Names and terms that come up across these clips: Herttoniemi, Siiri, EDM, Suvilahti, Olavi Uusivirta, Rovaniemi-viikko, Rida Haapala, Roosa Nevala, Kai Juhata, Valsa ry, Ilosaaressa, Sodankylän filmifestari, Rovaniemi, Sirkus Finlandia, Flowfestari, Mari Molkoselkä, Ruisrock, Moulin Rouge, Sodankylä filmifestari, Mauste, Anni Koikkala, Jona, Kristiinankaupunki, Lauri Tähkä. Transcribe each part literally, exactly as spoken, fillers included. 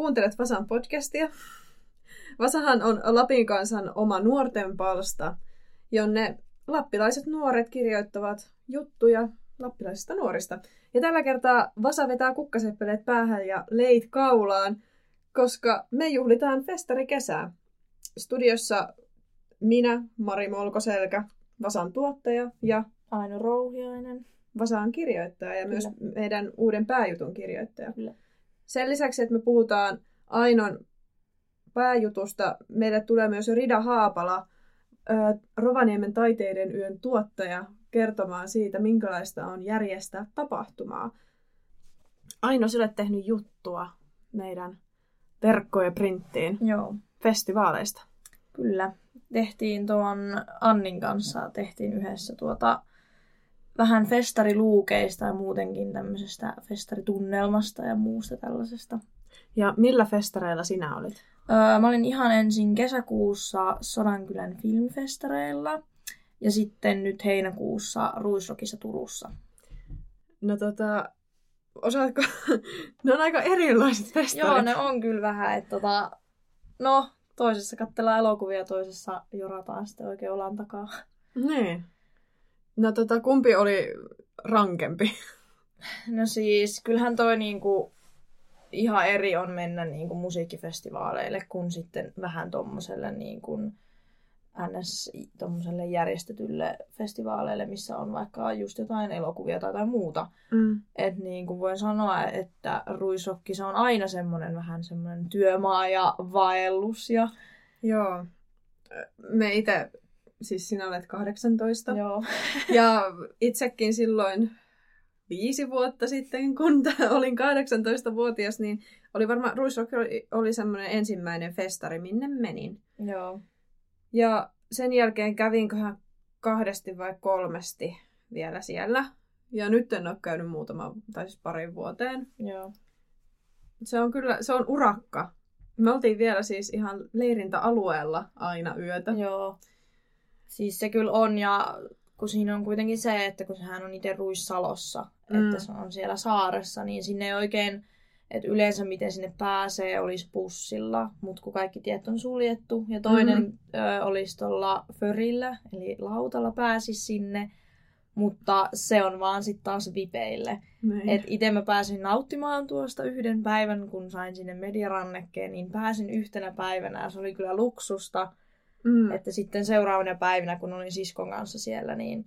kuuntelet Vasan podcastia. Vasahan on Lapin kansan oma nuorten palsta, jonne lappilaiset nuoret kirjoittavat juttuja lappilaisista nuorista. Ja tällä kertaa Vasa vetää kukkaseppeleet päähän ja leit kaulaan, koska me juhlitaan festarikesää. Studiossa minä, Mari Molkoselkä, Vasan tuottaja ja Aino Rouhiainen, Vasaan kirjoittaja ja Kyllä. myös meidän uuden pääjutun kirjoittaja. Kyllä. Sen lisäksi, että me puhutaan Ainon pääjutusta, meille tulee myös Rida Haapala, Rovaniemen taiteiden yön tuottaja, kertomaan siitä, minkälaista on järjestää tapahtumaa. Aino, sinä olet tehnyt juttua meidän verkko- ja printtiin Joo. festivaaleista. Kyllä. Tehtiin tuon Annin kanssa, tehtiin yhdessä tuota vähän festariluukeista ja muutenkin tämmöisestä festaritunnelmasta ja muusta tällaisesta. Ja millä festareilla sinä olit? Öö, mä olin ihan ensin kesäkuussa Sodankylän filmifestareilla ja sitten nyt heinäkuussa Ruisrockissa Turussa. No tota, osaatko? Ne on aika erilaiset festarit. Joo, ne on kyllä vähän, että tota, no toisessa katsellaan elokuvia, toisessa jorataan sitten oikein olan takaa. Niin. No tota, kumpi oli rankempi? No siis, kyllähän toi niinku ihan eri on mennä niinku musiikkifestivaaleille kuin sitten vähän tommoselle niinku ns tommoselle järjestetylle festivaaleille, missä on vaikka just jotain elokuvia tai jotain muuta. Mm. Et niinku voin sanoa, että Ruisrokki se on aina semmonen vähän semmonen työmaa ja vaellus ja joo. Me ite Siis sinä olet kahdeksantoista. Joo. Ja itsekin silloin viisi vuotta sitten, kun olin kahdeksantoistavuotias, niin oli varmaan, Ruisrock oli, oli semmoinen ensimmäinen festari, minne menin. Joo. Ja sen jälkeen kävinköhän kahdesti vai kolmesti vielä siellä. Ja nyt en ole käynyt muutama, tai siis parin vuoteen. Joo. Se on kyllä, se on urakka. Me oltiin vielä siis ihan leirintäalueella aina yötä. Joo. Siis se kyllä on, ja kun siinä on kuitenkin se, että kun sehän on itse Ruissalossa, mm. että se on siellä saaressa, niin sinne ei oikein, että yleensä miten sinne pääsee, olisi bussilla, mutta kun kaikki tiet on suljettu. Ja toinen mm-hmm. ö, olisi tuolla förillä, eli lautalla pääsi sinne, mutta se on vaan sitten taas vipeille. Mm. Että itse mä pääsin nauttimaan tuosta yhden päivän, kun sain sinne mediarannekkeen, niin pääsin yhtenä päivänä, ja se oli kyllä luksusta. Mm. Että sitten seuraavana päivinä, kun olin siskon kanssa siellä, niin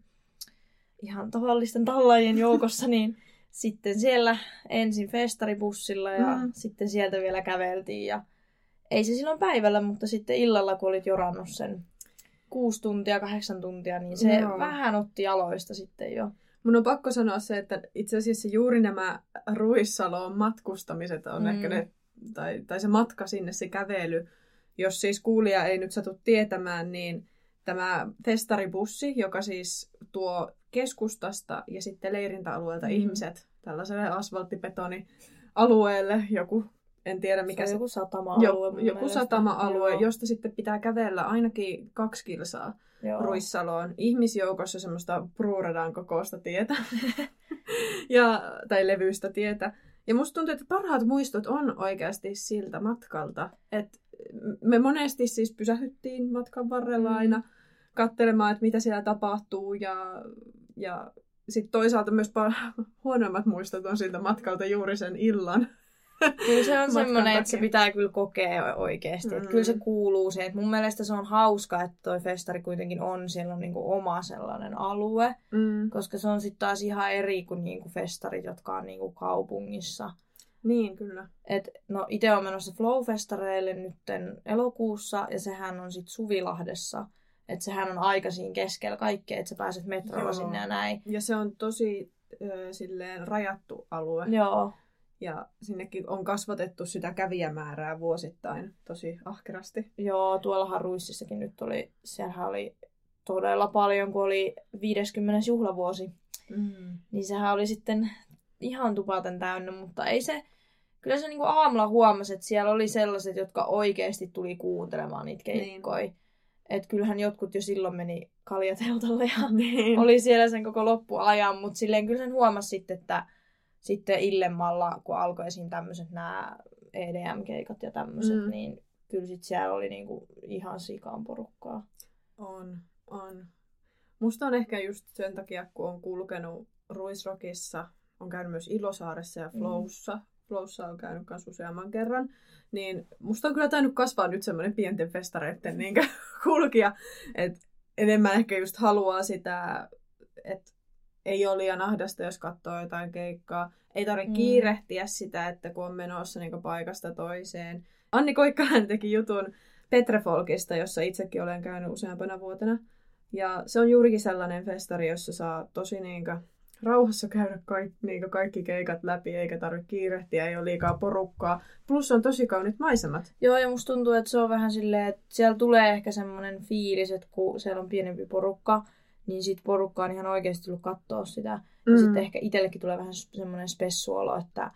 ihan tavallisten tallaajien joukossa, niin sitten siellä ensin festaribussilla ja mm. sitten sieltä vielä käveltiin. Ja ei se silloin päivällä, mutta sitten illalla, kun olit jorannut sen kuusi tuntia, kahdeksan tuntia, niin se Joo. vähän otti jaloista sitten jo. Mun on pakko sanoa se, että itse asiassa juuri nämä Ruissaloon matkustamiset on mm. ehkä ne, tai, tai se matka sinne, se kävely. Jos siis kuulija ei nyt satu tietämään, niin tämä festaribussi, joka siis tuo keskustasta ja sitten leirintäalueelta mm-hmm. ihmiset tällaiselle asfalttibetonialueelle, joku, en tiedä mikä se... se joku satama-alue. Jo, joku mielestä. satama-alue, Joo. josta sitten pitää kävellä ainakin kaksi kilsaa Joo. Ruissaloon. Ihmisjoukossa semmoista pruuradan kokoista tietä, ja, tai levyistä tietä. Ja musta tuntuu, että parhaat muistot on oikeasti siltä matkalta, että me monesti siis pysähyttiin matkan varrella mm. aina katselemaan, että mitä siellä tapahtuu. Ja, ja sitten toisaalta myös par- huonommat muistot on siltä matkalta juuri sen illan. Kyllä se on semmoinen, että se pitää kyllä kokea oikeasti. Mm. Että kyllä se kuuluu se. Että mun mielestä se on hauska, että toi festari kuitenkin on. Siellä on niinku oma sellainen alue. Mm. Koska se on sitten taas ihan eri kuin niinku festarit, jotka on niinku kaupungissa. Niin, kyllä. Et, no, itse olen menossa Flowfestareille nytten elokuussa, ja sehän on sitten Suvilahdessa. Että sehän on aika siinä keskellä kaikkea, että sä pääset metrolla Joo. sinne ja näin. Ja se on tosi ö, silleen rajattu alue. Joo. Ja sinnekin on kasvatettu sitä kävijämäärää vuosittain tosi ahkerasti. Joo, tuollahan Ruississakin nyt oli, sehän oli todella paljon, kun oli viideskymmenes juhlavuosi. Mm. Niin sehän oli sitten ihan tupaten täynnä, mutta ei se... Kyllä se niinku aamulla huomasi, että siellä oli sellaiset, jotka oikeasti tuli kuuntelemaan niitä keikkoja. Niin. Että kyllähän jotkut jo silloin meni kaljateltalle ja niin. oli siellä sen koko loppuajan. Mutta silleen kyllä sen huomasi sitten, että sitten illemmalla, kun alkoi esiin tämmöiset nämä E D M-keikat ja tämmöiset, mm. niin kyllä sit siellä oli niinku ihan sikaan porukkaa. On, on. Musta on ehkä just sen takia, kun on kulkenut Ruisrockissa, on käynyt myös Ilosaaressa ja Flowssa, mm. Flowssa on käynyt myös useamman kerran, niin musta on kyllä tainnut kasvaa nyt semmoinen pienten festareiden niinkä kulkija, että enemmän ehkä just haluaa sitä, että ei ole liian ahdasta, jos katsoo jotain keikkaa. Ei tarvitse mm. kiirehtiä sitä, että kun on menossa niin paikasta toiseen. Anni Koikkalan teki jutun Petre Folkista, jossa itsekin olen käynyt useampana vuotena. Ja se on juurikin sellainen festari, jossa saa tosi niin kuin rauhassa käydä kaikki, niin kaikki keikat läpi, eikä tarvitse kiirehtiä, ei ole liikaa porukkaa. Plus on tosi kaunit maisemat. Joo, ja musta tuntuu, että se on vähän silleen, että siellä tulee ehkä semmoinen fiilis, että kun siellä on pienempi porukka, niin sit porukka on ihan oikeasti tullut katsoa sitä. Mm. Ja sitten ehkä itsellekin tulee vähän semmoinen spessuolo, että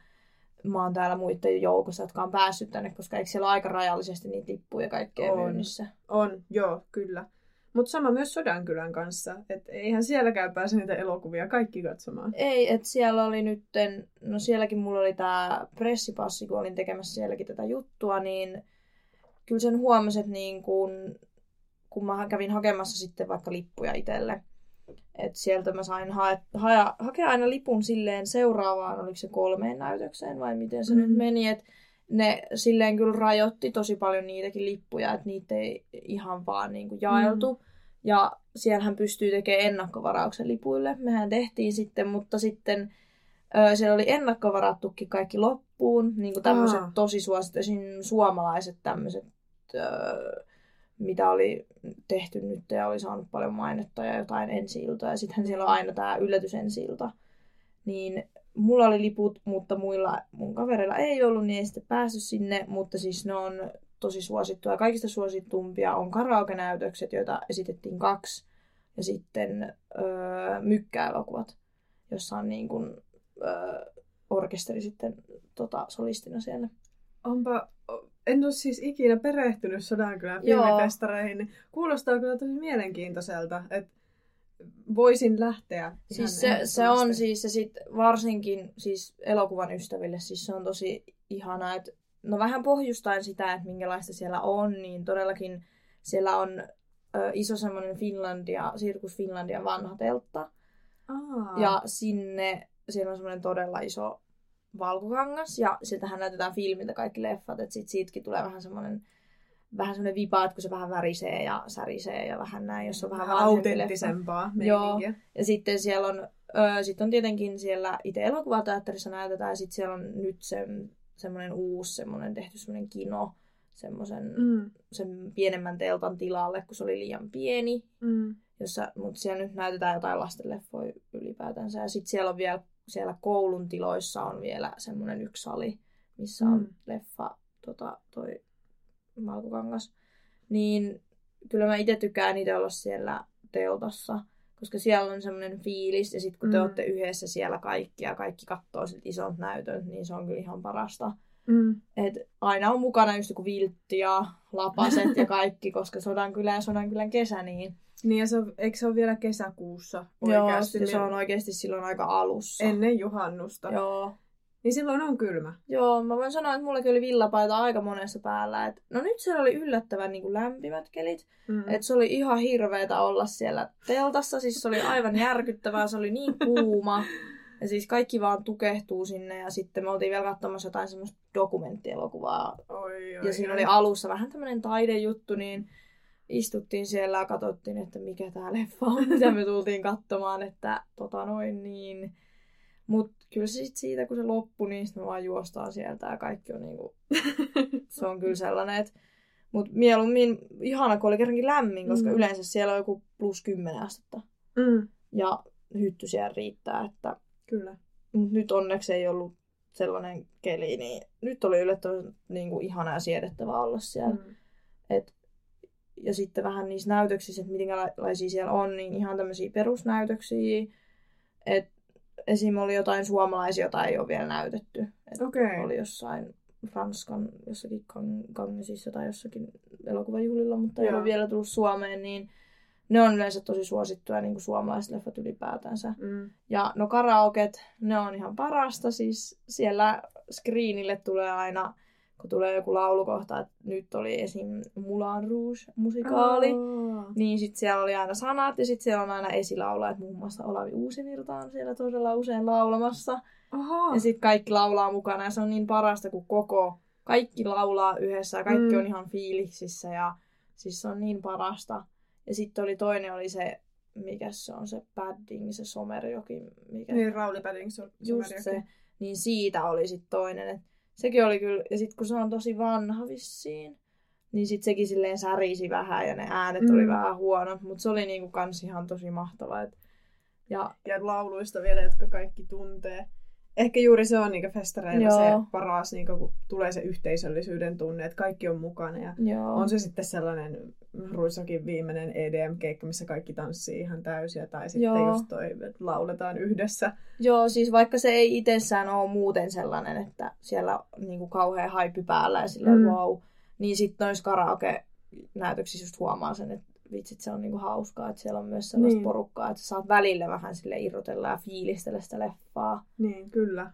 mä oon täällä muiden joukossa, jotka on päässyt tänne, koska eikö siellä aika rajallisesti niitä tippuja kaikkea on myynnissä? On, joo, kyllä. Mutta sama myös Sodankylän kanssa, että eihän sielläkään pääse niitä elokuvia kaikki katsomaan. Ei, että siellä oli nytten, no sielläkin mulla oli tää pressipassi, kun olin tekemässä sielläkin tätä juttua, niin kyllä sen huomasin, että niin kun, kun mä kävin hakemassa sitten vaikka lippuja itselle, että sieltä mä sain hae, hae, hakea aina lipun silleen seuraavaan, oliko se kolmeen näytökseen vai miten se mm-hmm. nyt meni, että ne silleen kyllä rajoitti tosi paljon niitäkin lippuja, että niitä ei ihan vaan niin kuin jaeltu. Mm. Ja siellähän pystyy tekemään ennakkovarauksen lipuille. Mehän tehtiin sitten, mutta sitten ö, siellä oli ennakkovarattukin kaikki loppuun. Niin kuin tämmöiset Aa. tosi suosittuisin suomalaiset tämmöiset, ö, mitä oli tehty nyt ja oli saanut paljon mainetta ja jotain ensi-iltoja. Ja sittenhän siellä on aina tämä yllätysensi-ilta. Niin mulla oli liput, mutta muilla mun kavereilla ei ollut, niin ei sitten päässyt sinne, mutta siis ne on tosi suosittuja. Kaikista suosittumpia on karaoke-näytökset, joita esitettiin kaksi, ja sitten öö, mykkäelokuvat, jossa on niin kuin, öö, orkesteri sitten tota, solistina siellä. Onpa, en ole siis ikinä perehtynyt Sodankylän filmifestareihin, niin kuulostaa kyllä tosi mielenkiintoiselta, että voisin lähteä. Siis se, se on siis, se sit varsinkin siis elokuvan ystäville, siis se on tosi ihanaa, että no vähän pohjustain sitä, että minkälaista siellä on, niin todellakin siellä on ö, iso semmoinen Finlandia, Sirkus Finlandia vanha teltta. Aa. Ja sinne, siellä on semmoinen todella iso valkokangas, ja sieltähän näytetään filmiltä kaikki leffat, että sit siitäkin tulee vähän semmoinen Vähän semmoinen vipa, että kun se vähän värisee ja särisee ja vähän näin, jos on vähän, vähän autenttisempaa meininkiä. Ja sitten siellä on, ö, sit on tietenkin siellä itse elokuvateatterissa näytetään, ja sitten siellä on nyt se, semmoinen uusi, semmoinen tehty semmoinen kino, semmoisen mm. sen pienemmän teltan tilalle, kun se oli liian pieni. Mm. Mutta siellä nyt näytetään jotain lastenleffoja ylipäätänsä. Ja sitten siellä on vielä, siellä koulun tiloissa on vielä semmoinen yksi sali, missä on mm. leffa, tota, toi... Malkukangas, niin kyllä mä itse tykkään itse olla siellä teltassa, koska siellä on semmoinen fiilis, ja sitten kun te mm. olette yhdessä siellä kaikki, ja kaikki katsoo sit isot näytöt, niin se on kyllä ihan parasta. Mm. Et aina on mukana just joku viltti ja lapaset ja kaikki, koska Sodankylä ja Sodankylän kesä, niin... Niin, ja se on, eikö se ole vielä kesäkuussa oikeasti? Joo, se on oikeasti silloin aika alussa. Ennen juhannusta. Joo. Niin silloin on kylmä. Joo, mä voin sanoa, että mullakin oli villapaita aika monessa päällä. Et, no nyt siellä oli yllättävän niin kuin lämpimät kelit. Mm. Että se oli ihan hirveetä olla siellä teltassa. Siis se oli aivan järkyttävää, se oli niin kuuma. Ja siis kaikki vaan tukehtuu sinne. Ja sitten me oltiin vielä katsomassa jotain semmoista dokumenttielokuvaa. Oi, oi, ja siinä oi. oli alussa vähän tämmöinen taidejuttu, niin istuttiin siellä ja katsottiin, että mikä tää leffa on, mitä me tultiin katsomaan, että tota noin niin... Mut kyllä se sit siitä, kun se loppui, niin sitten me vaan juostaan sieltä ja kaikki on niinku... se on kyllä sellainen, että... Mut mieluummin ihana, kun oli kerrankin lämmin, koska mm. yleensä siellä on joku plus kymmenen astetta. Mm. Ja hytty siellä riittää, että... Kyllä. Mut nyt onneksi ei ollut sellainen keli, niin... Nyt oli yllättävän niinku ihana ja siedettävä olla siellä. Mm. Et... Ja sitten vähän niissä näytöksissä, että mitenkälaisia siellä on, niin ihan tämmöisiä perusnäytöksiä, että... Esimerkiksi oli jotain suomalaisia, jota ei ole vielä näytetty. Okay. Oli jossain Ranskan, jossakin Kangesissa tai jossakin elokuvajuhlilla, mutta ei ole vielä tullut Suomeen. Niin ne on yleensä tosi suosittuja, niin kuin suomalaiset leffat ylipäätänsä. Mm. Ja no karaoket, ne on ihan parasta. Siis siellä screenille tulee aina kun tulee joku laulukohta, että nyt oli esim. Moulin Rouge-musikaali, oh. niin sitten siellä oli aina sanat ja sitten siellä on aina esilaula, että muun muassa Olavi Uusivirta on siellä todella usein laulamassa. Aha. Ja sitten kaikki laulaa mukana ja se on niin parasta, kun koko, kaikki laulaa yhdessä ja kaikki mm. on ihan fiiliksissä ja siis se on niin parasta. Ja sitten oli toinen, oli se, mikä se on se padding, se somerjoki. Mikä... Niin, Rauli padding, somerjoki. Just se, niin siitä oli sitten toinen, että sekin oli kyllä, ja sitten kun se on tosi vanha vissiin, niin sitten sekin silleen särisi vähän ja ne äänet mm. oli vähän huonot, mutta se oli niinku kans ihan tosi mahtavaa. Et... Ja... ja lauluista vielä, jotka kaikki tuntee. Ehkä juuri se on niinku festareilla se paras, niinku, kun tulee se yhteisöllisyyden tunne, että kaikki on mukana. Ja on se sitten sellainen Ruisrockin viimeinen E D M-keikka, missä kaikki tanssii ihan täysiä, tai sitten Joo. just toi, että lauletaan yhdessä. Joo, siis vaikka se ei itsessään ole muuten sellainen, että siellä on niinku kauhean haipi päällä ja silleen mm. wow, niin sitten noissa karaoke-näytöksissä just huomaa sen, että vitsit, se on niinku hauskaa, että siellä on myös sellaista niin. porukkaa, että saat välillä vähän sille irrotella ja fiilistellä sitä leffaa. Niin, kyllä.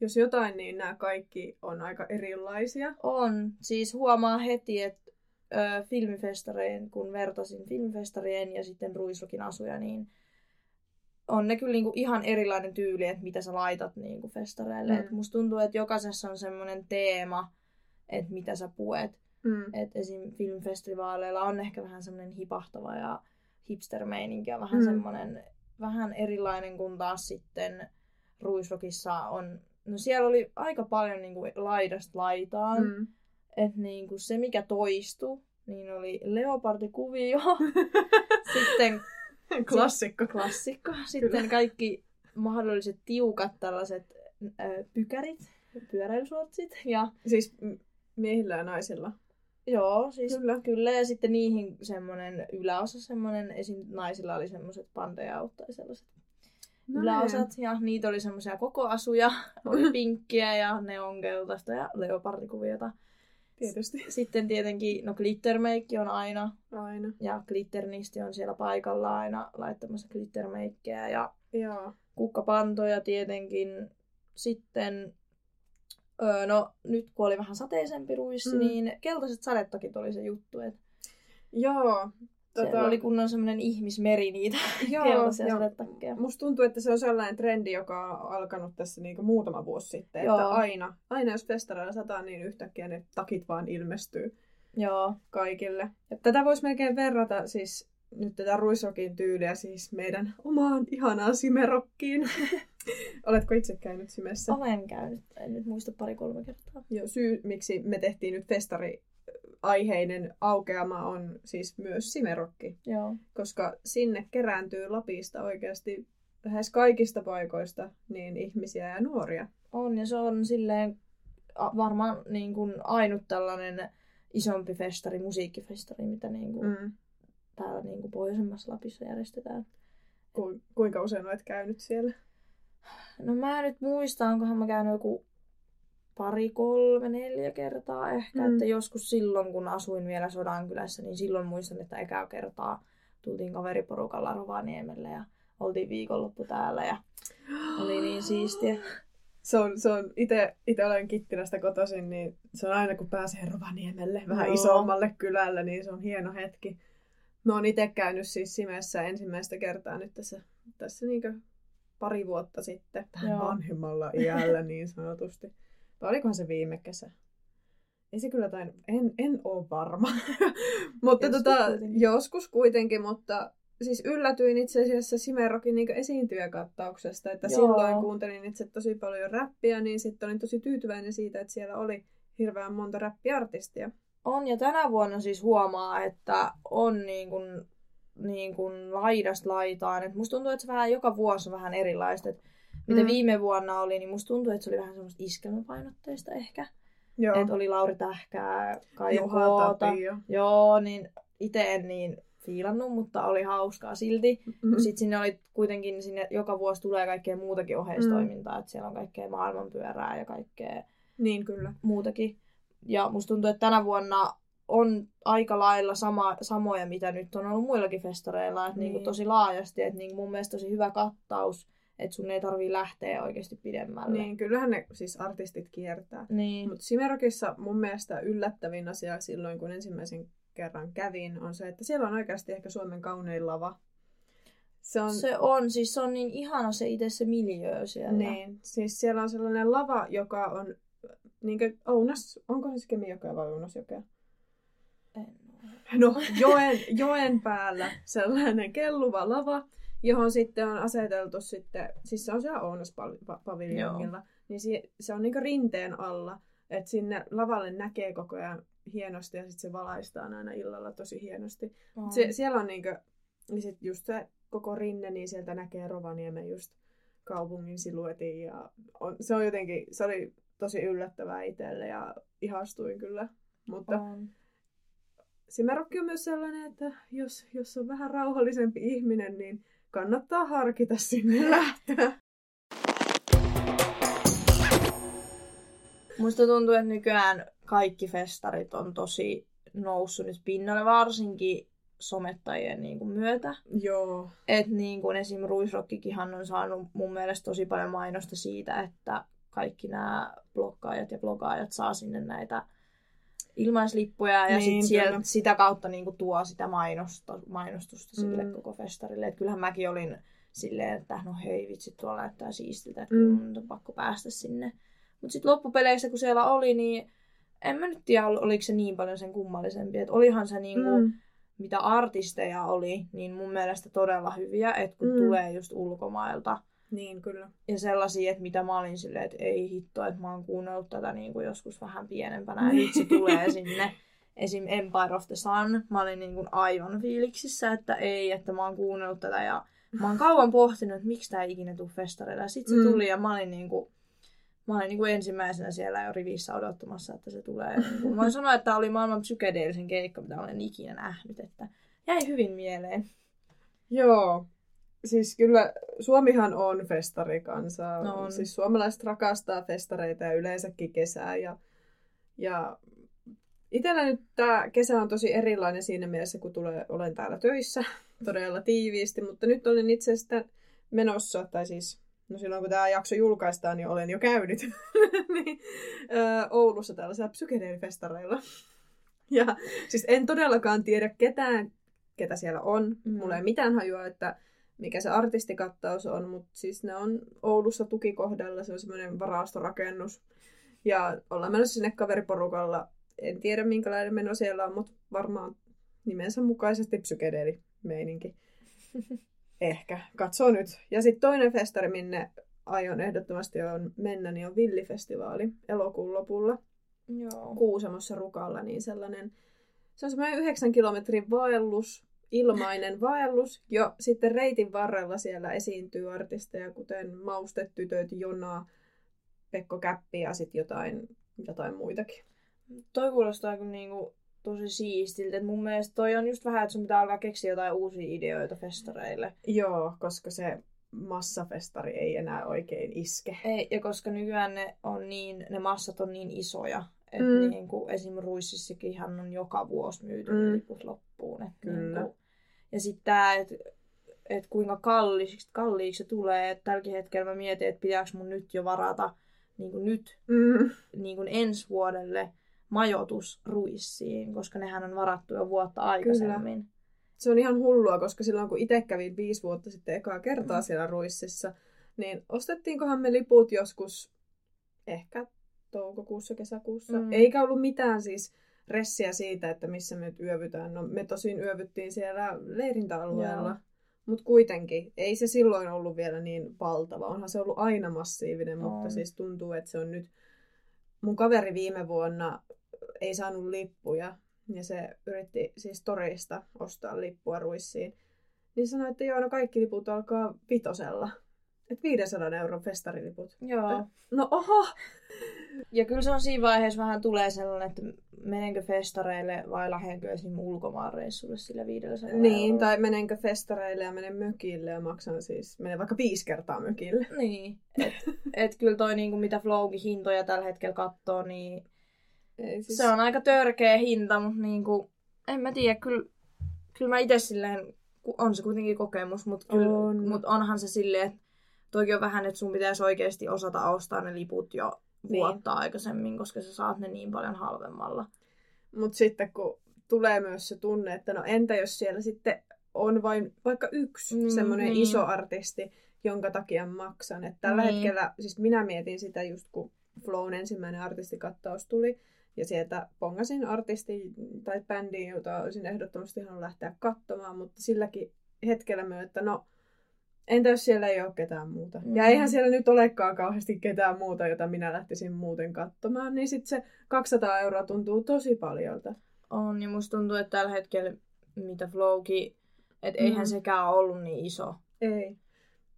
Jos jotain, niin nämä kaikki on aika erilaisia. On. Siis huomaa heti, että ö, filmifestareen, kun vertasin filmifestarien ja sitten Ruisrockin asuja, niin on ne kyllä niinku ihan erilainen tyyli, että mitä sä laitat niinku festareille. Mm. Et musta tuntuu, että jokaisessa on semmoinen teema, että mitä sä puet. Mm. Että esim. Filmifestivaaleilla on ehkä vähän semmoinen hipahtava ja hipster-meininki ja vähän mm. semmoinen vähän erilainen, kun taas sitten Ruisrockissa on, no siellä oli aika paljon niinku laidasta laitaan. Mm. Että niinku se, mikä toistui, niin oli leopardikuvio. Sitten klassikko. Klassikko. Sitten kyllä. kaikki mahdolliset tiukat tällaiset ö, pykärit. Pyöräilysuotsit. Ja... Siis miehillä ja naisilla? Joo, siis kyllä. kyllä. Ja sitten niihin semmoinen yläosa, semmoinen, esim. Naisilla oli semmoiset pandejaut tai sellaiset no yläosat. Ne. Ja niitä oli semmoisia kokoasuja, oli pinkkiä ja neonkeltaista ja leopardikuviota. Tietysti. Sitten tietenkin, no glittermeikki on aina. Aina. Ja glitternisti on siellä paikalla aina laittamassa glittermeikkejä ja Joo. kukkapantoja tietenkin. Sitten... Öö, no nyt kun oli vähän sateisempi ruissi, mm. niin keltaiset sadetakit oli se juttu. Et Joo. Tota... Se oli kunnon semmoinen ihmismeri niitä Joo, keltaisia jo. sadetakkeja. Musta tuntuu, että se on sellainen trendi, joka on alkanut tässä niinku muutama vuosi sitten. Joo. Että aina, aina jos festareilla sataa, niin yhtäkkiä ne takit vaan ilmestyy Joo. kaikille. Ja tätä voisi melkein verrata siis nyt tätä Ruisrockin tyyliä siis meidän omaan ihanaan Simerokkiin. Oletko itse käynyt Simessä? Olen käynyt. En nyt muista pari-kolme kertaa. Joo, syy, miksi me tehtiin nyt festariaiheinen aukeama, on siis myös Simerokki. Joo. Koska sinne kerääntyy Lapista oikeasti lähes kaikista paikoista niin ihmisiä ja nuoria. On, ja se on silleen varmaan niin kuin ainut tällainen isompi festari, musiikkifestari, mitä niin kuin mm. täällä niin kuin pohjoisemmassa Lapissa järjestetään. Ku, kuinka usein olet käynyt siellä? No mä en nyt muista, onkohan mä käynyt joku pari, kolme, neljä kertaa ehkä. Mm. Että joskus silloin, kun asuin vielä Sodankylässä, niin silloin muistan, että ekaa kertaa tultiin kaveriporukalla Rovaniemelle ja oltiin viikonloppu täällä ja oli niin siistiä. Se on, se on ite, ite olen Kittilästä kotoisin, niin se on aina kun pääsee Rovaniemelle, vähän no. isommalle kylälle, niin se on hieno hetki. Mä oon ite käynyt siis Simessä ensimmäistä kertaa nyt tässä, tässä niinkö... pari vuotta sitten, vähän vanhemmalla iällä niin sanotusti. Tai olikohan se viime kesä? Ei se kyllä tain, en, en ole varma. mutta joskus, tota, kuitenkin. joskus kuitenkin, mutta siis yllätyin itse asiassa Simerockin niin esiintyjäkattauksesta, että Joo. silloin kuuntelin itse tosi paljon räppiä, niin sitten olin tosi tyytyväinen siitä, että siellä oli hirveän monta räppiartistia. On, ja tänä vuonna siis huomaa, että on niin kuin niin kuin laidasta laitaan. Et musta tuntuu, että se vähän joka vuosi on vähän erilaista. Et mitä mm. viime vuonna oli, niin musta tuntuu, että se oli vähän semmoista iskelmäpainotteista ehkä. Että oli Lauri Tähkää, Kai Juhata. Joo, niin itse en niin fiilannut, mutta oli hauskaa silti. Mm. Sitten sinne oli kuitenkin, sinne joka vuosi tulee kaikkea muutakin oheistoimintaa. Mm. Että siellä on kaikkea maailmanpyörää ja kaikkea niin, kyllä. muutakin. Ja musta tuntuu, että tänä vuonna on aika lailla sama, samoja, mitä nyt on ollut muillakin festareilla, että niin. niin tosi laajasti, että niin mun mielestä tosi hyvä kattaus, Että sun ei tarvii lähteä oikeasti pidemmälle. Niin, kyllähän ne siis artistit kiertää. Niin. Mutta Cimerokissa mun mielestä yllättävin asia silloin, kun ensimmäisen kerran kävin, on se, että siellä on oikeasti ehkä Suomen kaunein lava. Se on, se on siis se on niin ihana se itse se miljöö siellä. Niin, siis siellä on sellainen lava, joka on niin kuin Ounas, onkohan se Kemijokea vai Ounasjokea? En. No, joen, joen päällä sellainen kelluva lava, johon sitten on aseteltu sitten, siis se on siellä Ounas-paviljongilla, niin se, se on niinku rinteen alla, että sinne lavalle näkee koko ajan hienosti ja sitten se valaistaan aina illalla tosi hienosti. Oh. Se, siellä on niinku, niin sit just se koko rinne, niin sieltä näkee Rovaniemen just kaupungin siluetin ja on, se on jotenkin, se oli tosi yllättävää itselle ja ihastuin kyllä, mutta... Oh. Cimerokki on myös sellainen, että jos, jos on vähän rauhallisempi ihminen, niin kannattaa harkita sinne lähtöä. Musta tuntuu, että nykyään kaikki festarit on tosi noussut nyt pinnalle, varsinkin somettajien niin kuin myötä. Joo. Et niin kuin esim. Ruisrockikinhan on saanut mun mielestä tosi paljon mainosta siitä, että kaikki nämä bloggaajat ja blogaajat saa sinne näitä... ilmaislippuja ja niin, sit sieltä, sitä kautta niinku tuo sitä mainosta, mainostusta sille mm. koko festarille. Et kyllähän mäkin olin silleen, että no hei vitsi, tuolla näyttää siistiltä, että mm. mun on pakko päästä sinne. Mutta sitten loppupeleissä, kun siellä oli, niin en mä nyt tiedä, oliko se niin paljon sen kummallisempi. Et olihan se, niinku, mm. mitä artisteja oli, niin mun mielestä todella hyviä, että kun mm. tulee just ulkomailta. Niin, kyllä. Ja sellaisia, että mitä mä olin silleen, että ei hitto, että mä oon kuunnellut tätä niin kuin joskus vähän pienempänä. Ja nyt se tulee sinne. Esim. Empire of the Sun. Mä olin niin kuin aivan fiiliksissä, että ei, että mä oon kuunnellut tätä. Ja mä oon kauan pohtinut, että miksi tää ei ikinä tule festareille. Ja sit se mm. tuli ja mä olin, niin kuin, mä olin niin kuin ensimmäisenä siellä jo rivissä odottamassa, että se tulee. Niin kuin, mä voin sanoa, että tämä oli maailman psykedeellisen keikka, mitä olen ikinä nähnyt. Että jäi hyvin mieleen. Joo. Siis kyllä Suomihan on festarikansaa. No on. Siis suomalaiset rakastaa festareita ja yleensäkin kesää. Ja, ja itsellä nyt tämä kesä on tosi erilainen siinä mielessä, kun tulee, olen täällä töissä todella tiiviisti. Mutta nyt olen itse asiassa menossa, tai siis no silloin kun tämä jakso julkaistaan, niin olen jo käynyt niin, ö, Oulussa tällaisella psykedeelifestareilla. Ja siis en todellakaan tiedä ketään, ketä siellä on. Mm. Mulla ei mitään hajua, että... mikä se artistikattaus on, mutta siis ne on Oulussa tukikohdalla, se on semmoinen varastorakennus. Ja ollaan menossa sinne kaveriporukalla. En tiedä minkälainen meno siellä on, mutta varmaan nimensä mukaisesti psykedeelimeininki. Ehkä, katsoo nyt. Ja sitten toinen festari, minne aion ehdottomasti on mennä, niin on Villifestivaali elokuun lopulla. Joo. Kuusamossa Rukalla, niin sellainen, se on semmoinen yhdeksän kilometrin vaellus. Ilmainen vaellus. Ja sitten reitin varrella siellä esiintyy artisteja, kuten Mauste, tytöt, Jona, Pekko Käppi ja sitten jotain, jotain muitakin. Toi kuulostaa kyllä niinku tosi siistiltä. Et mun mielestä toi on just vähän, että sun pitää alkaa keksiä jotain uusia ideoita festareille. Joo, koska se massafestari ei enää oikein iske. Ei, ja koska nykyään ne, on niin, ne massat on niin isoja. Että mm. niinku, esim. Ruississakin hän on joka vuosi myyty mm. liput loppuun. Et mm. niinku. Ja sitten tämä, että et kuinka kalliiksi, kalliiksi se tulee. Et tälläkin hetkellä mä mietin, että pitääkö mun nyt jo varata niinku nyt mm. niinku ensi vuodelle majoitus Ruissiin, koska nehän on varattu jo vuotta aikaisemmin. Kyllä. Se on ihan hullua, koska silloin kun itse kävin viisi vuotta sitten ekaa kertaa mm. siellä Ruississa, niin ostettiinkohan me liput joskus ehkä toukokuussa, kesäkuussa. Mm. Eikä ollut mitään siis ressiä siitä, että missä me nyt yövytään. No me tosin yövyttiin siellä leirintäalueella. Mutta kuitenkin, ei se silloin ollut vielä niin valtava. Onhan se ollut aina massiivinen, on. Mutta siis tuntuu, että se on nyt... Mun kaveri viime vuonna ei saanut lippuja. Ja se yritti siis torista ostaa lippua Ruissiin. Niin sanoi, että joo, no kaikki liput alkaa vitosella. Että viisisataa euron festariliput. Joo. No oho! Ja kyllä se on siinä vaiheessa vähän tulee sellainen, että menenkö festareille vai lähdenkö esim. Ulkomaanreissulle sillä viisisataa eurolla. Niin, tai menenkö festareille ja menen mökille ja maksan siis, menen vaikka viisi kertaa mökille. Niin, että et kyllä toi niinku, mitä Flowkin hintoja tällä hetkellä katsoo, niin ei, siis... se on aika törkeä hinta, mutta niinku, en mä tiedä, kyllä, kyllä mä itse silleen, on se kuitenkin kokemus, mutta on. Mut onhan se silleen, että toki on vähän, että sun pitäisi oikeasti osata ostaa ne liput jo vuotta niin. aikaisemmin, koska sä saat ne niin paljon halvemmalla. Mutta sitten kun tulee myös se tunne, että no entä jos siellä sitten on vain vaikka yksi mm, semmoinen niin. iso artisti, jonka takia maksan. Että tällä niin. hetkellä, siis minä mietin sitä just kun Flown ensimmäinen artistikattaus tuli, ja sieltä pongasin artisti tai bändiin, jota olisin ehdottomasti halunnut lähteä katsomaan, mutta silläkin hetkellä myötä, että no, entä jos siellä ei ole ketään muuta? Mm-hmm. Ja eihän siellä nyt olekaan kauheasti ketään muuta, jota minä lähtisin muuten katsomaan, niin sitten se kaksisataa euroa tuntuu tosi paljolta. On, niin musta tuntuu, että tällä hetkellä mitä Flowkin, että mm-hmm. eihän sekään ollut niin iso. Ei.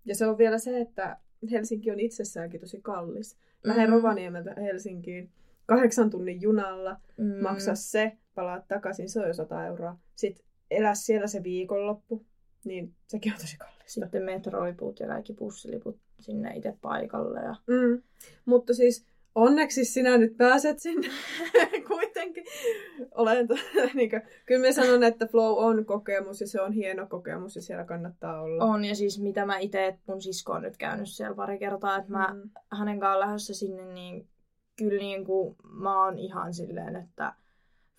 Ja se on vielä se, että Helsinki on itsessäänkin tosi kallis. Lähden mm-hmm. Rovaniemeltä Helsinkiin. Kahdeksan tunnin junalla, mm. maksa se, palaa takaisin, se on jo sata euroa. Sitten elä siellä se viikonloppu, niin sekin on tosi kallista. Sitten metroliput ja kaikki bussiliput sinne itse paikalle. Ja... Mm. Mutta siis onneksi sinä nyt pääset sinne kuitenkin. Olen to... niin kuin... Kyllä minä sanon, että Flow on kokemus ja se on hieno kokemus ja siellä kannattaa olla. On ja siis mitä mä itse, mun sisko on nyt käynyt siellä pari kertaa, että mä mm. hänen kanssaan lähdössä sinne niin... Kyllä niin kuin, mä oon ihan silleen, että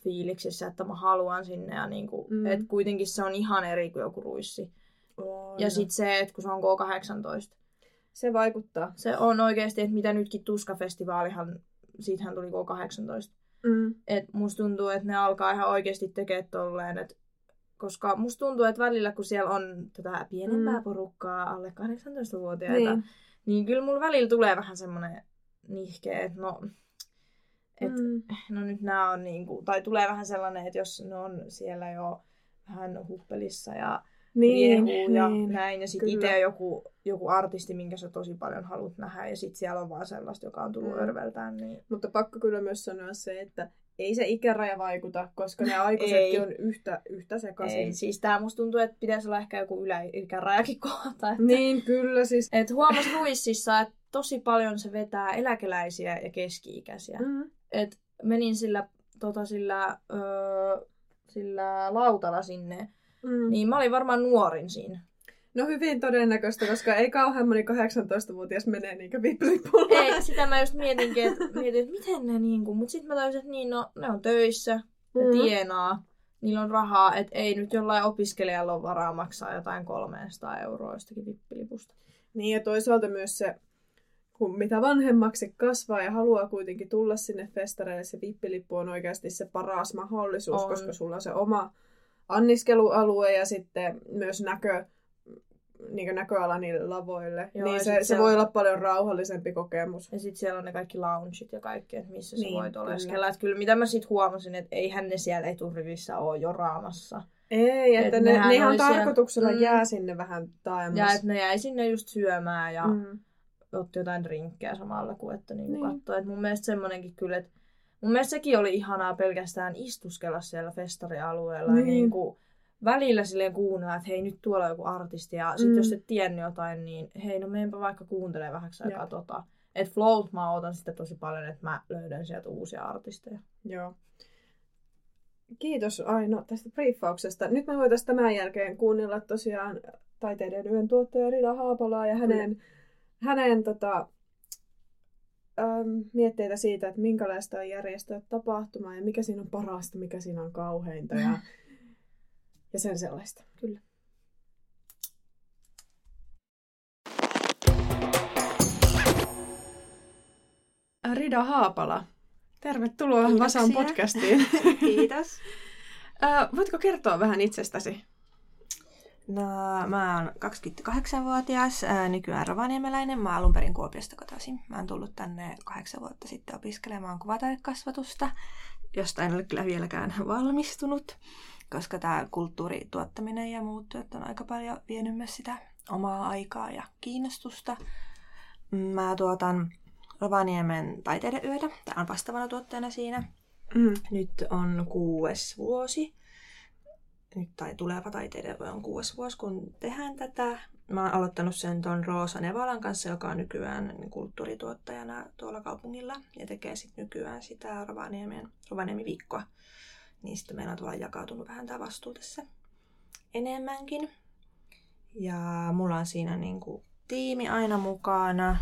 fiiliksissä, että mä haluan sinne. Ja niin kuin, mm. että kuitenkin se on ihan eri kuin joku ruissi. Oh, ja no. sit se, että kun se on K kahdeksantoista. Se vaikuttaa. Se on oikeasti, että mitä nytkin Tuska-festivaalihan, siitähän tuli K kahdeksantoista. Mm. Että musta tuntuu, että ne alkaa ihan oikeasti tekemään tolleen, että koska musta tuntuu, että välillä kun siellä on tätä pienempää mm. porukkaa alle kahdeksantoistavuotiaita, niin, niin kyllä mulla välillä tulee vähän semmoinen... nihkeä, että no, et, mm. no nyt nämä on niin kuin, tai tulee vähän sellainen, että jos ne on siellä jo vähän huppelissa ja niin, riehuu ja niin, näin, ja sitten itse joku, joku artisti, minkä sä tosi paljon haluat nähdä, ja sitten siellä on vaan sellaista, joka on tullut mm. örveltään. Niin... Mutta pakko kyllä myös sanoa se, että ei se ikäraja vaikuta, koska ne aikuisetkin on yhtä, yhtä sekaisin. Ei, siis tää musta tuntuu, että pitäisi olla ehkä joku yläikärajakin kohta. Että... Niin, kyllä siis. Että huomasi Ruississa, että tosi paljon se vetää eläkeläisiä ja keski-ikäisiä. Mm. Et menin sillä, tota, sillä, öö, sillä lautalla sinne, mm. niin mä olin varmaan nuorin siinä. No hyvin todennäköistä, koska ei kauhean moni kahdeksantoistavuotias menee niinkä vippilipulla. Ei, sitä mä just mietinkin, että mietin, et miten ne niinku, mut sit mä taisin, että niin, no, ne on töissä, ne mm. tienaa, niillä on rahaa, et ei nyt jollain opiskelijalla ole varaa maksaa jotain kolmesataa euroa jostakin vippilipusta. Niin ja toisaalta myös se, kun mitä vanhemmaksi kasvaa ja haluaa kuitenkin tulla sinne festareille, se vippilippu on oikeasti se paras mahdollisuus, on. Koska sulla on se oma anniskelualue ja sitten myös näkö, niin näköala niille lavoille. Joo, niin se, se voi on... olla paljon rauhallisempi kokemus. Ja sitten siellä on ne kaikki loungeit ja kaikki, että missä niin, sä voit oleskella. Että kyllä mitä mä sitten huomasin, että eihän ne siellä eturivissä ole joraamassa. Ei, että et ne, ne ihan tarkoituksella siellä... jää sinne vähän taajamassa. Ja että ne jäi sinne just syömään ja... Mm. otti jotain drinkkejä samalla kuin että niinku niin. kattoo. Et mun mielestä semmonenkin kyllä, että mun mielestä sekin oli ihanaa pelkästään istuskella siellä festarialueella niin. ja niinku välillä silleen kuunnella, että hei nyt tuolla on joku artisti ja sit mm. jos et tiennyt jotain, niin hei no meenpä vaikka kuuntelemaan vähäksi aikaa tota. Et Flowt mä otan sitten tosi paljon, että mä löydän sieltä uusia artisteja. Joo. Kiitos Aino tästä briefauksesta. Nyt me voitais tämän jälkeen kuunnella tosiaan taiteiden yön tuottaja Rida Haapalaa ja hänen mm. Hänen tota, ähm, mietteitä siitä, että minkälaista on järjestää tapahtumaa ja mikä siinä on parasta, mikä siinä on kauheinta ja, ja sen sellaista. Kyllä. Rida Haapala, tervetuloa Kiitoksia. Vasan podcastiin. Kiitos. Voitko kertoa vähän itsestäsi? No, mä oon kaksikymmentäkahdeksanvuotias, ää, nykyään rovaniemeläinen. Mä oon alun perin Kuopiosta kotoisin. Mä oon tullut tänne kahdeksan vuotta sitten opiskelemaan kuvataidekasvatusta, josta en ole kyllä vieläkään valmistunut, koska tää kulttuurituottaminen ja muut työt on aika paljon vienyt myös sitä omaa aikaa ja kiinnostusta. Mä tuotan Rovaniemen taiteiden yötä. Tää on vastaavana tuottajana siinä. Mm. Nyt on kuudes vuosi. Nyt tai tuleva taiteiden on kuudes vuosi, kun tehdään tätä. Mä oon aloittanut sen ton Roosa Nevalan kanssa, joka on nykyään kulttuurituottajana tuolla kaupungilla. Ja tekee sitten nykyään sitä Rovaniemi-viikkoa. Niin sitten meillä on tuolla jakautunut vähän tää vastuu tässä enemmänkin. Ja mulla on siinä niinku tiimi aina mukana.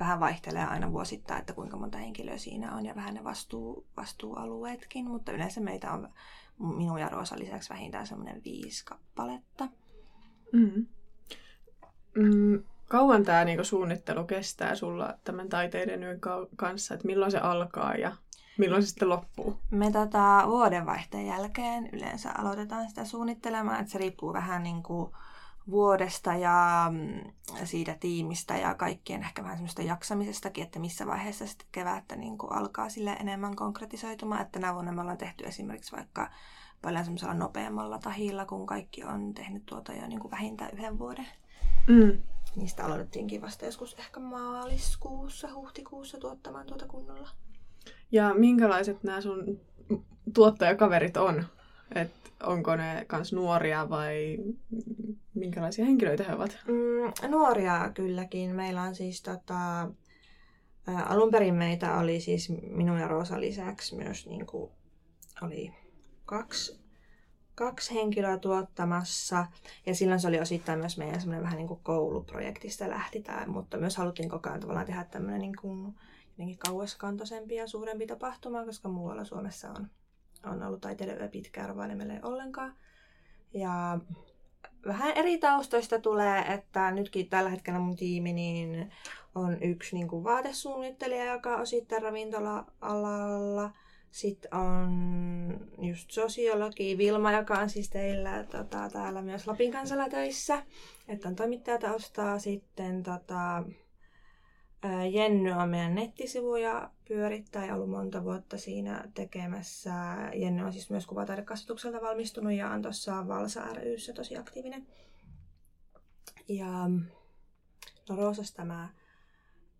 Vähän vaihtelee aina vuosittain, että kuinka monta henkilöä siinä on ja vähän ne vastuu, vastuualueetkin, mutta yleensä meitä on minun ja Roosan lisäksi vähintään semmoinen viisi kappaletta. Mm. Mm, kauan tämä niinku suunnittelu kestää sulla tämän taiteiden yön kanssa, että milloin se alkaa ja milloin se sitten loppuu? Me tota, vuodenvaihteen jälkeen yleensä aloitetaan sitä suunnittelemaan, että se riippuu vähän niinku vuodesta ja siitä tiimistä ja kaikkien ehkä vähän semmoista jaksamisestakin, että missä vaiheessa sitten kevättä niin kuin alkaa sille enemmän konkretisoitumaan. Että tänä vuonna me ollaan tehty esimerkiksi vaikka paljon semmoisella nopeammalla tahilla, kun kaikki on tehnyt tuota jo niin kuin vähintään yhden vuoden. Mm. Niistä aloitettiinkin vasta joskus ehkä maaliskuussa, huhtikuussa tuottamaan tuota kunnolla. Ja minkälaiset nämä sun tuottajakaverit on? Et onko ne kans nuoria vai minkälaisia henkilöitä he ovat? Mm, nuoria kylläkin. Meillä on siis tota, ä, alun perin meitä oli siis minun ja Roosan lisäksi myös niin kuin, oli kaksi, kaksi henkilöä tuottamassa. Ja silloin se oli osittain myös meidän semmoinen vähän niin kuin kouluprojektista lähti tämä, mutta myös haluttiin koko ajan tavallaan tehdä tämmöinen niin kuin jotenkin kauaskantoisempi ja suurempi tapahtuma, koska muualla Suomessa on On ollut taiteilijoita jo pitkään, Rovaniemellä ei ollenkaan. Ja vähän eri taustoista tulee, että nytkin tällä hetkellä mun tiimi niin on yksi niin kuin vaatesuunnittelija, joka on sitten ravintola-alalla. Sitten on just sosiologi Vilma, joka on siis teillä tota, täällä myös Lapin kansalla töissä. Että on toimittajataustaa. Sitten tota, Jenny on meidän nettisivuja pyörittää ja ollut monta vuotta siinä tekemässä. Jenny on siis myös kuvataidekasvatukselta valmistunut ja on tuossa Valsa ry:ssä tosi aktiivinen. Ja no Roosasta mä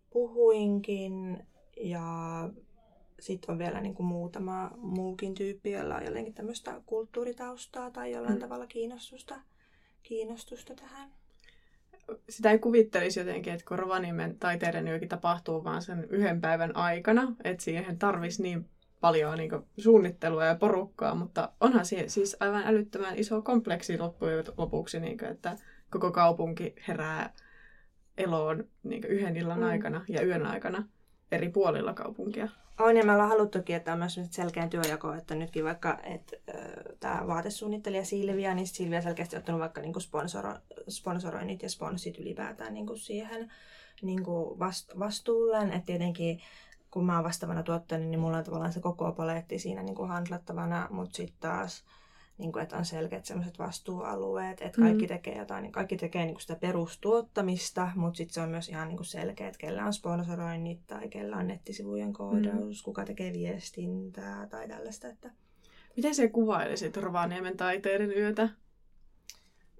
puhuinkin ja sitten on vielä niin kuin muutama muukin tyyppi, jolla on jotenkin tämmöistä kulttuuritaustaa tai jollain mm. tavalla kiinnostusta, kiinnostusta tähän. Sitä ei kuvittelisi jotenkin, että kun Rovaniemen taiteiden yökin tapahtuu vaan sen yhden päivän aikana, että siihen tarvisi niin paljon niin kuin suunnittelua ja porukkaa, mutta onhan se siis aivan älyttömän iso kompleksi loppujen lopuksi, niin kuin, että koko kaupunki herää eloon niin kuin yhden illan aikana ja yön aikana eri puolilla kaupunkia. On, ja me ollaan haluttukin, että on myös selkeä työjako, että nytkin vaikka tämä vaatesuunnittelija Silvia, niin Silvia selkeästi on ottanut vaikka niinku sponsoro, sponsoroinnit ja sponssit ylipäätään niinku siihen niinku vastu- vastuulleen. Että tietenkin, kun mä oon vastaavana tuottajana, niin mulla on tavallaan se koko paletti siinä niinku handlattavana, mutta sitten taas niinku, että on selkeät sellaiset vastuualueet, että kaikki mm. tekee jotain, niin kaikki tekee niinku sitä perustuottamista, mutta sitten se on myös ihan niinku selkeä, että kellä on sponsoroinnit tai kellä on nettisivujen koodaus, mm. kuka tekee viestintää tai tällaista. Että miten se kuvailisit Rovaniemen taiteiden yötä?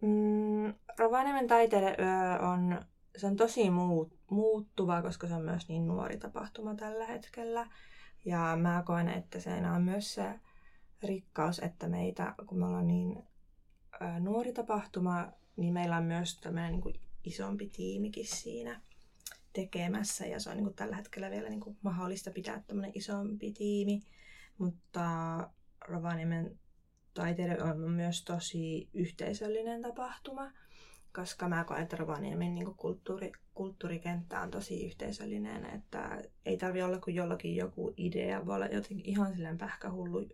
Mm, Rovaniemen taiteiden yö on, se on tosi muut, muuttuva, koska se on myös niin nuori tapahtuma tällä hetkellä. Ja mä koen, että se on myös se rikkaus, että meitä, kun me ollaan niin ä, nuori tapahtuma, niin meillä on myös tämmöinen niin kuin isompi tiimikin siinä tekemässä. Ja se on niin kuin tällä hetkellä vielä niin kuin mahdollista pitää tämmöinen isompi tiimi. Mutta Rovaniemen taiteiden on myös tosi yhteisöllinen tapahtuma, koska mä koen, että Rovaniemen niin kuin kulttuuri, kulttuurikenttä on tosi yhteisöllinen. Että ei tarvitse olla kuin jollakin joku idea, voi olla jotenkin ihan silleen pähkähullu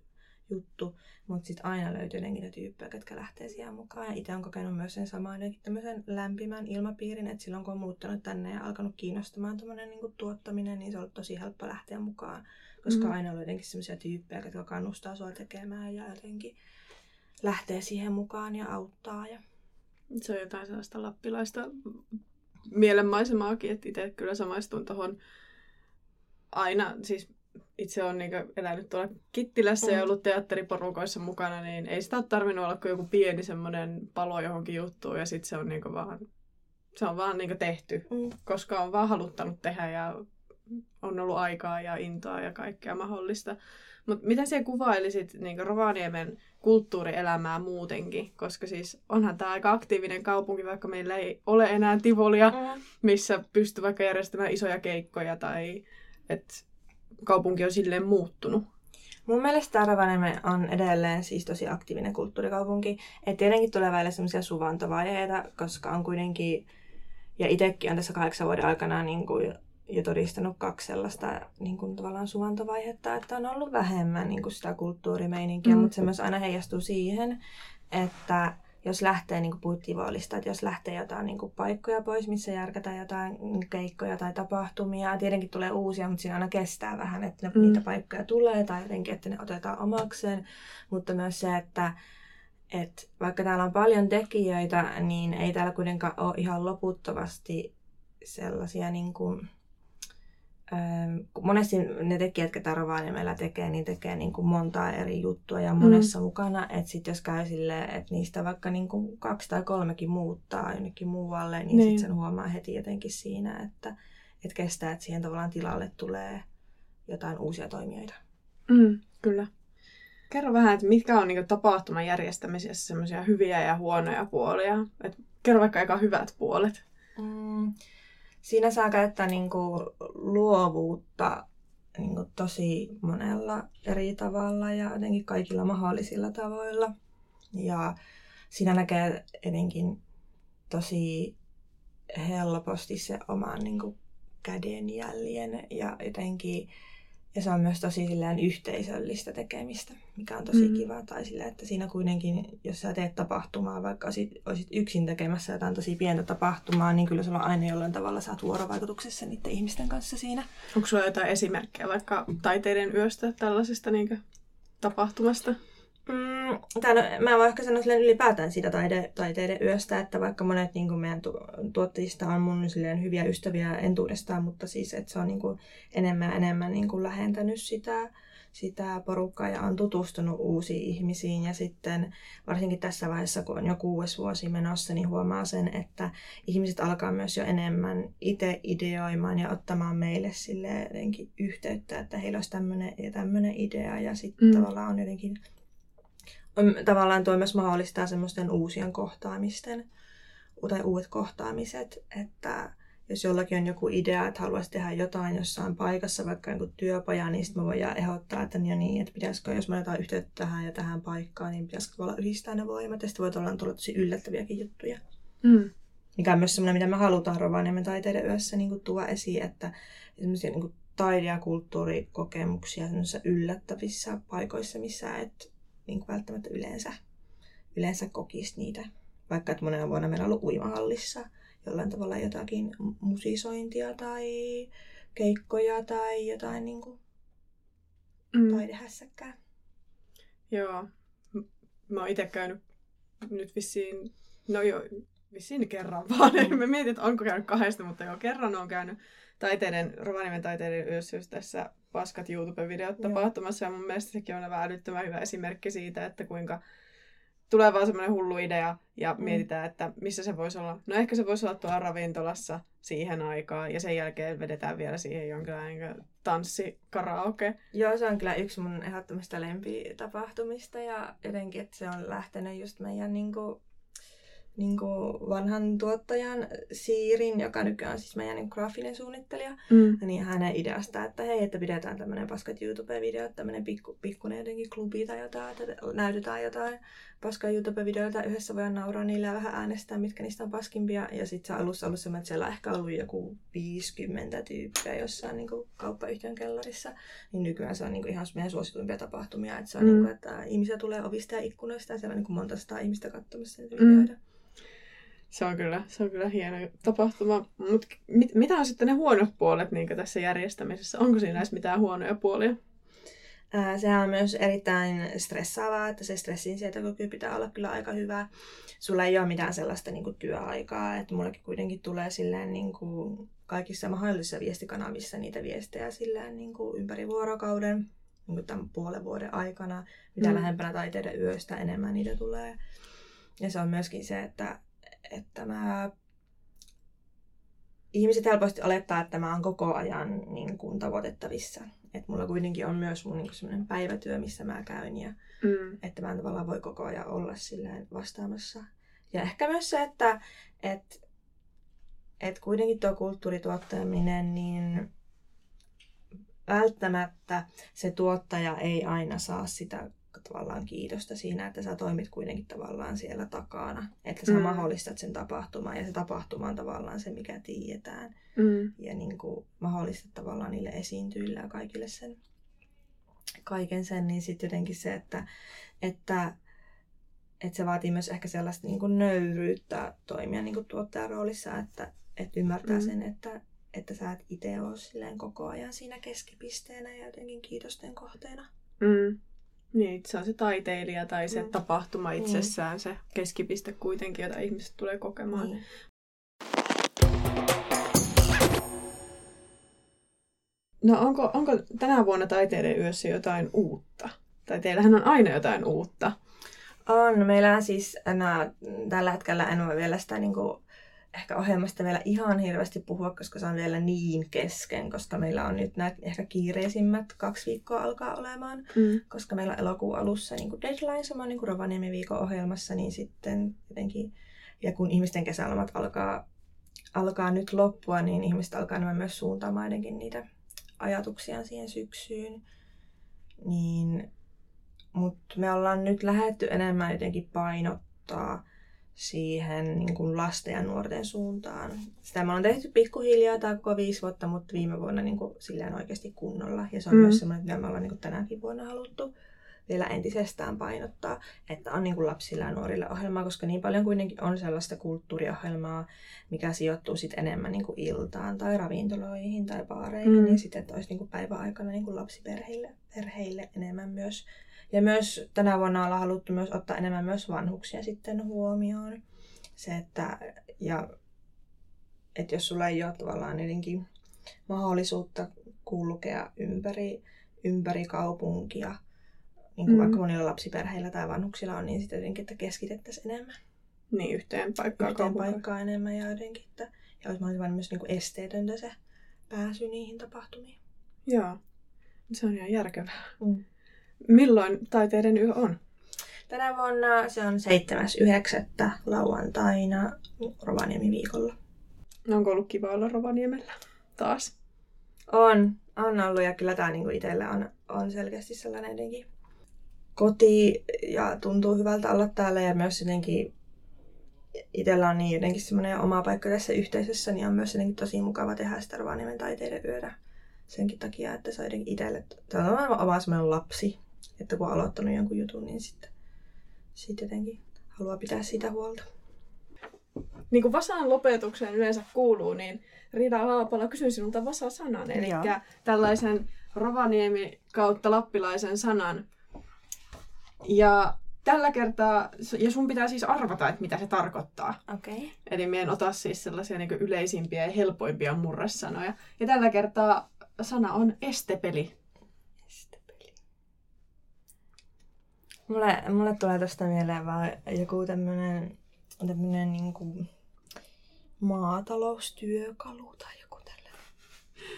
juttu, mutta sitten aina löytyy jotenkin ne tyyppejä, jotka lähtee siihen mukaan. Ja itse olen kokenut myös sen samaan tämmöisen lämpimän ilmapiirin, että silloin kun on muuttanut tänne ja alkanut kiinnostamaan tämmöinen niin tuottaminen, niin se on ollut tosi helppo lähteä mukaan, koska mm. aina on jotenkin semmoisia tyyppejä, jotka kannustaa sua tekemään ja jotenkin lähtee siihen mukaan ja auttaa. Ja se on jotain sellaista lappilaista mielenmaisemaakin, että itse kyllä samaistun tuohon aina, siis itse olen niin elänyt tuolla Kittilässä mm. ja ollut teatteriporukoissa mukana, niin ei sitä ole tarvinnut olla kuin joku pieni semmoinen palo johonkin juttuun ja sitten se on, niin vaan, se on vaan niin tehty, mm. koska on vaan haluttanut tehdä ja on ollut aikaa ja intoa ja kaikkea mahdollista. Mutta miten sinä kuvailisit niin Rovaniemen kulttuurielämää muutenkin? Koska siis onhan tämä aika aktiivinen kaupunki, vaikka meillä ei ole enää Tivolia, mm. missä pystyy vaikka järjestämään isoja keikkoja tai et kaupunki on silleen muuttunut. Mun mielestä Rovaniemi on edelleen siis tosi aktiivinen kulttuurikaupunki. Et tietenkin tulee välillä sellaisia suvantovaiheita, koska on kuitenkin Ja itsekin on tässä kahdeksan vuoden aikana niin kuin jo todistanut kaksi sellaista niin kuin tavallaan suvantovaihetta, että on ollut vähemmän niin kuin sitä kulttuurimeininkiä, mm. mutta se myös aina heijastuu siihen, että jos lähtee, niin kuin puhuttiin Voolista, että jos lähtee jotain niin kuin paikkoja pois, missä järkätään jotain keikkoja tai tapahtumia, tietenkin tulee uusia, mutta siinä aina kestää vähän, että mm. niitä paikkoja tulee tai jotenkin, että ne otetaan omakseen, mutta myös se, että et vaikka täällä on paljon tekijöitä, niin ei täällä kuitenkaan ole ihan loputtomasti sellaisia, niin kuin, ähm, monesti ne tekijät, ketä Rovaniemellä tekee, niin tekee niin kuin montaa eri juttua ja monessa mm. mukana. Että sitten jos käy silleen, että niistä vaikka niin kuin kaksi tai kolmekin muuttaa jonnekin muualle, niin, niin. sitten sen huomaa heti jotenkin siinä, että et kestää, että siihen tavallaan tilalle tulee jotain uusia toimijoita. Mm, kyllä. Kerro vähän, että mitkä on niinku tapahtuman järjestämisessä semmoisia hyviä ja huonoja puolia. Et kerro vaikka aika hyvät puolet. Mm, siinä saa käyttää niinku luovuutta niinku tosi monella eri tavalla ja jotenkin kaikilla mahdollisilla tavoilla. Ja siinä näkee jotenkin tosi helposti se oman niinku kädenjäljen ja jotenkin... Ja se on myös tosi silleen yhteisöllistä tekemistä, mikä on tosi mm. kiva. Tai silleen, että siinä kuitenkin, jos sä teet tapahtumaa, vaikka olisit, olisit yksin tekemässä jotain tosi pientä tapahtumaa, niin kyllä sulla on aina jollain tavalla sä oot vuorovaikutuksessa niiden ihmisten kanssa siinä. Onko sulla jotain esimerkkejä vaikka taiteiden yöstä tällaisesta niinkö tapahtumasta? Mm, tämän, mä voin ehkä sanoa ylipäätään siitä taide, taiteiden yöstä, että vaikka monet niin kuin meidän tu, tuottajista on mun silleen hyviä ystäviä entuudestaan, mutta siis että se on niin kuin enemmän enemmän niin kuin lähentänyt sitä, sitä porukkaa ja on tutustunut uusiin ihmisiin. Ja sitten varsinkin tässä vaiheessa, kun on jo kuudes vuosi menossa, niin huomaa sen, että ihmiset alkaa myös jo enemmän itse ideoimaan ja ottamaan meille silleen jotenkin yhteyttä, että heillä olisi tämmöinen ja tämmöinen idea ja sitten mm. tavallaan on jotenkin... Tavallaan tuo myös mahdollistaa semmoisten uusien kohtaamisten tai uudet kohtaamiset, että jos jollakin on joku idea, että haluaisi tehdä jotain jossain paikassa, vaikka joku työpaja, niin sitten me voidaan ehdottaa, että, niin niin, että pitäisikö, jos me otetaan yhteyttä tähän ja tähän paikkaan, niin pitäisikö olla yhdistää ne voimat ja sitten voi olla tulla tosi yllättäviäkin juttuja. Mm. Mikä on myös semmoinen, mitä me halutaan Rovaniemen taiteiden yössä niin tuoda esiin, että semmoisia niin taide- ja kulttuurikokemuksia semmoisissa yllättävissä paikoissa, missä et niin välttämättä yleensä, yleensä kokisi niitä. Vaikka että monena vuonna meillä on ollut uimahallissa jollain tavalla jotakin musisointia tai keikkoja tai jotain niin kuin mm. taidehässäkkää. Joo. Mä oon itse käynyt nyt vissiin, no joo, vissiin kerran vaan. Mm. Mä mietin, että onko käynyt kahdesta, mutta joo, kerran oon käynyt taiteiden, Rovaniemen taiteiden yössä just tässä paskat YouTube-videot tapahtumassa. Ja mun mielestä sekin on vähän älyttömän hyvä esimerkki siitä, että kuinka tulee vaan semmoinen hullu idea ja mm. mietitään, että missä se voisi olla. No ehkä se voisi olla tuolla ravintolassa siihen aikaan ja sen jälkeen vedetään vielä siihen jonkinlainen tanssikaraoke. Joo, se on kyllä yksi mun ehdottomista lempitapahtumista ja jotenkin, että se on lähtenyt just meidän niinku... Niin kuin vanhan tuottajan Siirin, joka nykyään on siis meidän niin graafinen suunnittelija, mm. niin hänen ideasta, että hei, että pidetään tämmöinen paskat YouTube-videot, tämmöinen pikku, pikkuinen jotenkin klubi tai jotain, että näytetään jotain paskaa YouTube-videoita, yhdessä voidaan nauraa niille ja vähän äänestää, mitkä niistä on paskimpia. Ja sitten se on alussa ollut semmoinen, että siellä on ehkä ollut joku viisikymmentä tyyppiä jossain niin kuin kauppayhtiön kellarissa, niin nykyään se on niin kuin ihan meidän suosituimpia tapahtumia, että se on mm. niin kuin, että ihmisiä tulee ovista ja ikkunoista ja siellä on niin kuin monta sataa ihmistä katsomassa niitä videoita. Mm. Se on kyllä, se on kyllä hieno tapahtuma, mutta mit, mitä on sitten ne huonot puolet niin tässä järjestämisessä? Onko siinä edes mitään huonoja puolia? Ää, sehän on myös erittäin stressaavaa, että se stressin sietokyky pitää olla kyllä aika hyvä. Sulla ei ole mitään sellaista niin kuin työaikaa, että mullekin kuitenkin tulee silleen, niin kuin kaikissa mahdollisissa viestikanavissa niitä viestejä silleen, niin kuin ympäri vuorokauden, niin kuin tämän puolen vuoden aikana. Mitä mm. lähempänä taiteiden yöstä, enemmän niitä tulee. Ja se on myöskin se, että että mä... ihmiset helposti olettaa, että mä oon koko ajan niin kuin, tavoitettavissa. Että mulla kuitenkin on myös mun niin kuin, sellainen päivätyö, missä mä käyn. Ja, mm. että mä en tavallaan voi koko ajan olla silleen vastaamassa. Ja ehkä myös se, että et, et kuitenkin tuo kulttuurituottaminen, niin välttämättä se tuottaja ei aina saa sitä tavallaan kiitosta siinä, että sä toimit kuitenkin tavallaan siellä takana. Että sä mm. mahdollistat sen tapahtuman ja se tapahtuma on tavallaan se, mikä tiedetään. Mm. Ja niin kuin mahdollistat tavallaan niille esiintyjille ja kaikille sen, kaiken sen, niin sitten jotenkin se, että, että että se vaatii myös ehkä sellaista niin kuin nöyryyttä toimia niin kuin tuottajan roolissa, että, että ymmärtää mm. sen, että, että sä et itse ole silleen koko ajan siinä keskipisteenä ja jotenkin kiitosten kohteena. Mm. Niin, se on se taiteilija tai se mm. tapahtuma itsessään, mm. se keskipiste kuitenkin, jota ihmiset tulee kokemaan. Niin. No onko, onko tänä vuonna Taiteiden yössä jotain uutta? Tai teillähän on aina jotain uutta. On. Meillä siis no, tällä hetkellä en ole vielä sitä niin kuin, ehkä ohjelmasta vielä ihan hirveästi puhua, koska se on vielä niin kesken, koska meillä on nyt nämä ehkä kiireisimmät kaksi viikkoa alkaa olemaan, mm. koska meillä on elokuun alussa niin kuin deadline, samoin niin kuin Rovaniemi-viikon ohjelmassa, niin sitten jotenkin, ja kun ihmisten kesälomat alkaa, alkaa nyt loppua, niin ihmiset alkaa nämä myös suuntaamaan jotenkin niitä ajatuksiaan siihen syksyyn, niin mutta me ollaan nyt lähdetty enemmän jotenkin painottaa siihen niin kuin lasten ja nuorten suuntaan. Sitä me ollaan tehty pikkuhiljaa tai koko viisi vuotta, mutta viime vuonna niin kuin silleen oikeasti kunnolla. Ja se on mm. myös semmoinen, mitä me ollaan niin kuin tänäkin vuonna haluttu vielä entisestään painottaa, että on niin kuin lapsilla ja nuorilla ohjelmaa, koska niin paljon kuitenkin on sellaista kulttuuriohjelmaa, mikä sijoittuu sit enemmän niin kuin iltaan tai ravintoloihin tai baareihin, mm. niin sitten että olisi niin kuin päiväaikana niin kuin lapsiperheille perheille enemmän myös. Ja myös tänä vuonna ollaan haluttu myös ottaa enemmän myös vanhuksia sitten huomioon. Se, että, ja, että jos sulla ei ole tavallaan jotenkin mahdollisuutta kulkea ympäri, ympäri kaupunkia, niin kuin mm. vaikka monilla lapsiperheillä tai vanhuksilla on, niin sitten jotenkin, että keskitettäisiin enemmän. Niin, yhteen paikkaan. Yhteen paikkaan enemmän ja jotenkin, että ja olisi mahdollisimman myös niin kuin esteetöntä se pääsy niihin tapahtumiin. Joo, se on ihan järkevää. Mm. Milloin Taiteiden yö on? Tänä vuonna se on seitsemäs yhdeksättä lauantaina Rovaniemi-viikolla. Onko ollut kiva olla Rovaniemellä taas? On, on ollut ja kyllä tämä niinku itsellä on, on selkeästi sellainen jotenkin koti ja tuntuu hyvältä olla täällä ja myös jotenkin itsellä on niin jotenkin semmoinen oma paikka tässä yhteisössä, niin on myös jotenkin tosi mukava tehdä sitä Rovaniemen Taiteiden yötä. Senkin takia, että se on jotenkin itselle, tämä on aivan vaan semmoinen lapsi, että kun on aloittanut jonkun jutun, niin sitten sit jotenkin haluaa pitää sitä huolta. Niin kuin Vasan lopetukseen yleensä kuuluu, niin Rida Haapala, kysyn sinulta Vasa-sanan, eli Joo. tällaisen Rovaniemi kautta lappilaisen sanan. Ja tällä kertaa, ja sun pitää siis arvata, että mitä se tarkoittaa. Okay. Eli me en ota siis sellaisia niin kuin yleisimpiä ja helpoimpia murresanoja. Ja tällä kertaa sana on estepeli. Estepeli. Mulle, mulle tulee tosta mieleen vaan joku tämmönen, tämmönen niinku maataloustyökalu tai joku tällainen.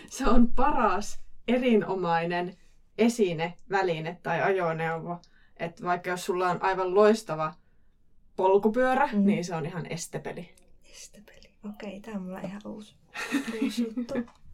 Se on paras, erinomainen esine, väline tai ajoneuvo. Että vaikka jos sulla on aivan loistava polkupyörä, mm. niin se on ihan estepeli. Estepeli. Okei, tää on mulla ihan uusi, uusi juttu.